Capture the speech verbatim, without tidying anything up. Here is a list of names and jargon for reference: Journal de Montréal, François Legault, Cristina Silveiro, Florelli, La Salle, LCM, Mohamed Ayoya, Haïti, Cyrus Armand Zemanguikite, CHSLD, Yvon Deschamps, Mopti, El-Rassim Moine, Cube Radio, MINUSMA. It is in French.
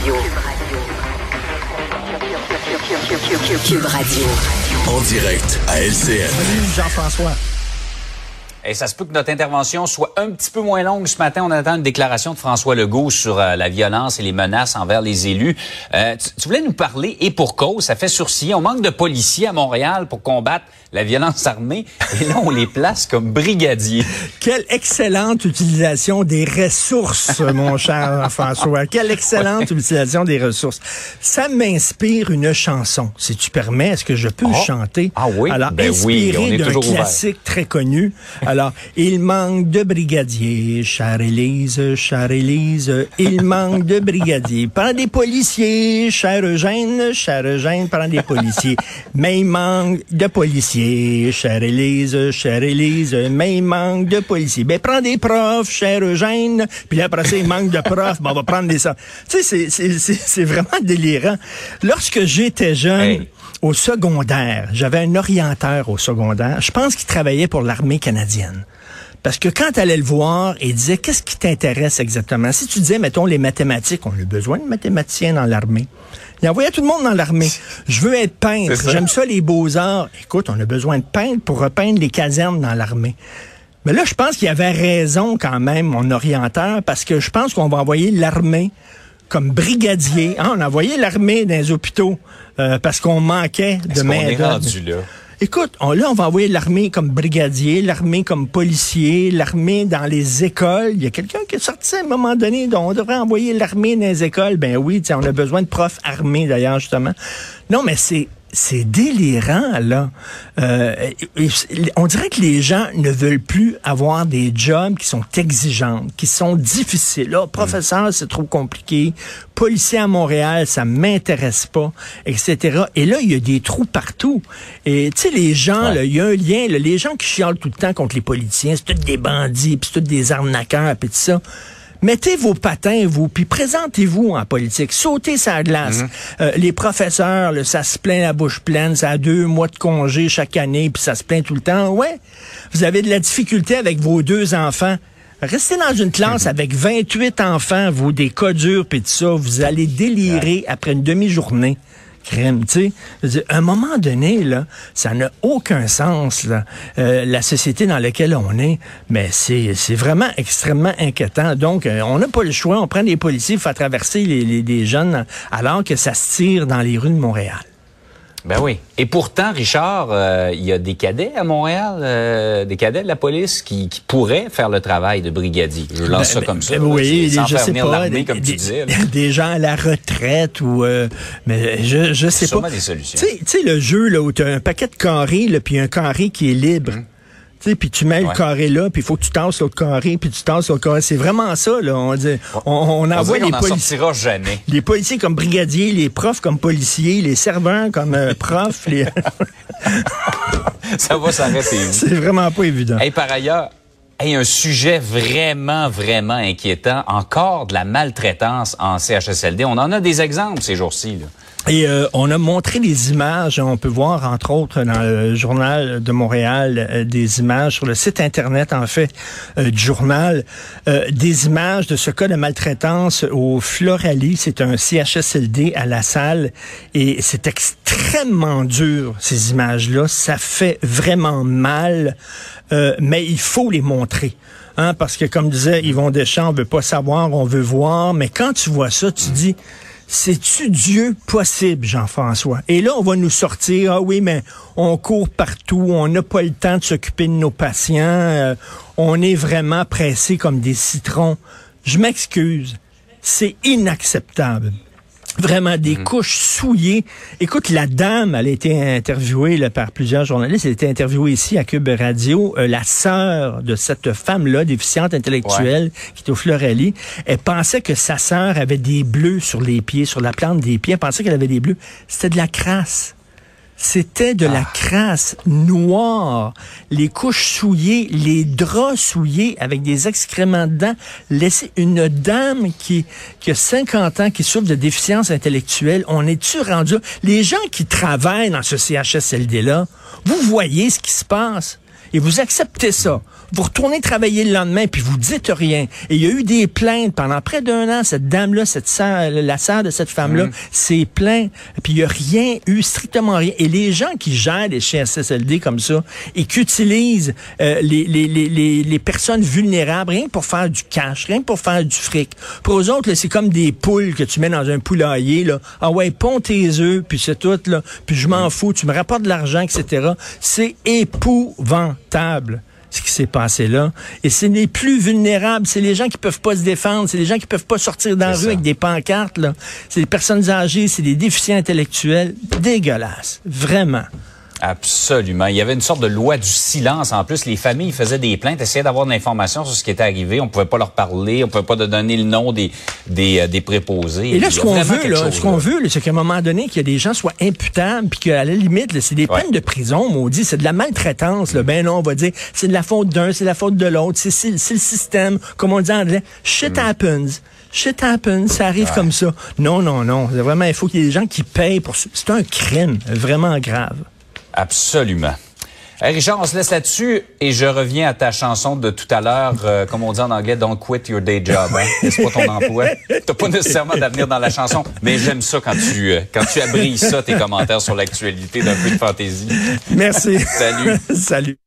Radio. Cube Radio. En direct à L C M. Salut Jean-François. Et ça se peut que notre intervention soit un petit peu moins longue ce matin. On attend une déclaration de François Legault sur euh, la violence et les menaces envers les élus. Euh, tu, tu voulais nous parler, et pour cause, ça fait sourciller. On manque de policiers à Montréal pour combattre la violence armée. Et là, on les place comme brigadiers. Quelle excellente utilisation des ressources, mon cher François. Quelle excellente ouais. utilisation des ressources. Ça m'inspire une chanson. Si tu permets, est-ce que je peux oh. chanter? Ah oui? Alors, ben inspiré oui, d'un classique ouvert. Très connu. Alors, il manque de brigadiers, Charélise, Charélise, il manque de brigadiers. Prends des policiers, cher Eugène, cher Eugène, prends des policiers. Mais il manque de policiers, Charélise, Charélise, mais il manque de policiers. Ben, prends des profs, cher Eugène, puis après ça, il manque de profs, ben, on va prendre des... Tu sais, c'est, c'est, c'est, c'est vraiment délirant. Lorsque j'étais jeune... Hey. Au secondaire, j'avais un orienteur au secondaire. Je pense qu'il travaillait pour l'armée canadienne. Parce que quand tu allais le voir, il disait, qu'est-ce qui t'intéresse exactement? Si tu disais, mettons, les mathématiques, on a besoin de mathématiciens dans l'armée. Il envoyait tout le monde dans l'armée. Je veux être peintre, j'aime ça les beaux-arts. Écoute, on a besoin de peintres pour repeindre les casernes dans l'armée. Mais là, je pense qu'il avait raison quand même, mon orienteur, parce que je pense qu'on va envoyer l'armée comme brigadier. Hein, on a envoyé l'armée dans les hôpitaux euh, parce qu'on manquait de main-d'œuvre. Écoute, on, là, on va envoyer l'armée comme brigadier, l'armée comme policier, l'armée dans les écoles. Il y a quelqu'un qui est sorti à un moment donné, dont on devrait envoyer l'armée dans les écoles. Ben oui, on a besoin de profs armés, d'ailleurs, justement. Non, mais c'est... C'est délirant, là. Euh, on dirait que les gens ne veulent plus avoir des jobs qui sont exigeants, qui sont difficiles. Là, professeur, c'est trop compliqué. Policier à Montréal, ça m'intéresse pas, et cetera. Et là, il y a des trous partout. Et tu sais, les gens, il ouais. y a un lien. Là, les gens qui chialent tout le temps contre les politiciens, c'est tous des bandits, puis c'est tous des arnaqueurs, puis tout ça. Mettez vos patins, vous, puis présentez-vous en politique. Sautez sur la glace. Mmh. Euh, les professeurs, là, ça se plaint la bouche pleine, ça a deux mois de congé chaque année, puis ça se plaint tout le temps. Ouais, vous avez de la difficulté avec vos deux enfants. Restez dans une classe mmh. avec vingt-huit enfants, vous, des cas durs, puis tout ça, vous allez délirer ouais. après une demi-journée. Crème, tu sais. À un moment donné, là, ça n'a aucun sens, là, euh, la société dans laquelle on est, mais c'est, c'est vraiment extrêmement inquiétant. Donc, euh, on n'a pas le choix, on prend des policiers pour faire traverser les, les, les jeunes alors que ça se tire dans les rues de Montréal. Ben oui. Et pourtant, Richard, euh, il y a des cadets à Montréal, euh, des cadets de la police qui, qui pourraient faire le travail de brigadier. Je lance ben, ça comme ben, ça. Ben, oui, des, je sais pas. Des, comme des, tu disais, des gens à la retraite ou... Euh, mais je, je sais pas. Des solutions. Tu sais, le jeu là, où tu as un paquet de carrés là, puis un carré qui est libre. Mmh. Puis tu mets ouais. le carré là, puis il faut que tu tasses l'autre carré, puis tu tasses l'autre carré. C'est vraiment ça, là. On, dit, on, on envoie les policiers. Les policiers comme brigadiers, les profs comme policiers, les serveurs comme euh, profs. les... Ça va s'arrêter. C'est vraiment pas évident. Et hey, par ailleurs... Hey, un sujet vraiment, vraiment inquiétant. Encore de la maltraitance en C H S L D. On en a des exemples ces jours-ci, là. Et euh, on a montré des images. On peut voir, entre autres, dans le Journal de Montréal, euh, des images, sur le site Internet, en fait, euh, du journal, euh, des images de ce cas de maltraitance au Florelli. C'est un C H S L D à La Salle. Et c'est extrêmement dur, ces images-là. Ça fait vraiment mal. Euh, mais il faut les montrer. Hein, parce que comme disait Yvon Deschamps, on veut pas savoir, on veut voir. Mais quand tu vois ça, tu dis, c'est-tu Dieu possible, Jean-François? Et là, on va nous sortir, ah oui, mais on court partout, on n'a pas le temps de s'occuper de nos patients, euh, on est vraiment pressés comme des citrons. Je m'excuse, c'est inacceptable. Vraiment, des mmh. couches souillées. Écoute, la dame, elle a été interviewée là, par plusieurs journalistes. Elle a été interviewée ici à Cube Radio. Euh, la sœur de cette femme-là, déficiente intellectuelle, ouais. qui est au Florelli, elle pensait que sa sœur avait des bleus sur les pieds, sur la plante des pieds. Elle pensait qu'elle avait des bleus. C'était de la crasse. C'était de ah. la crasse noire, les couches souillées, les draps souillés avec des excréments dedans. Laisser une dame qui, qui a cinquante ans, qui souffre de déficience intellectuelle, on est-tu rendu... Les gens qui travaillent dans ce C H S L D-là, vous voyez ce qui se passe. et vous acceptez ça. Vous retournez travailler le lendemain, puis vous dites rien. Et il y a eu des plaintes pendant près d'un an. Cette dame-là, cette sœur, la sœur de cette femme-là, mmh. s'est plainte. Puis il n'y a rien eu, strictement rien. Et les gens qui gèrent les C H S L D comme ça et qui utilisent euh, les, les, les, les, les personnes vulnérables, rien que pour faire du cash, rien que pour faire du fric. Pour eux autres, là, c'est comme des poules que tu mets dans un poulailler. Là. Ah ouais, pond tes œufs, puis c'est tout. Là. Puis je m'en mmh. fous, tu me rapportes de l'argent, et cetera. C'est épouvantable, ce qui s'est passé là. Et c'est les plus vulnérables, c'est les gens qui peuvent pas se défendre, c'est les gens qui peuvent pas sortir dans la rue avec des pancartes, là. C'est les personnes âgées, c'est des déficients intellectuels. Dégueulasse. Vraiment. Absolument. Il y avait une sorte de loi du silence. En plus, les familles faisaient des plaintes, essayaient d'avoir de l'information sur ce qui était arrivé. On pouvait pas leur parler, on pouvait pas donner le nom des des, euh, des préposés. Et là, ce qu'on veut, là, chose, ce qu'on là. veut, là, c'est qu'à un moment donné, qu'il y a des gens soient imputables, puis qu'à la limite, là, c'est des ouais. peines de prison, maudit, c'est de la maltraitance. Là. Ben non, on va dire, c'est de la faute d'un, c'est de la faute de l'autre, c'est, c'est, c'est le système, comme on dit en anglais, shit mm. happens. Shit happens, ça arrive ouais. comme ça. Non, non, non. C'est vraiment, il faut qu'il y ait des gens qui payent pour. C'est un crime vraiment grave. Absolument. Richard, on se laisse là-dessus et je reviens à ta chanson de tout à l'heure, euh, comme on dit en anglais, « Don't quit your day job hein? ». Laisse pas ton emploi. T'as pas nécessairement d'avenir dans la chanson, mais j'aime ça quand tu euh, quand tu abris ça, tes commentaires sur l'actualité d'un peu de fantaisie. Merci. Salut. Salut.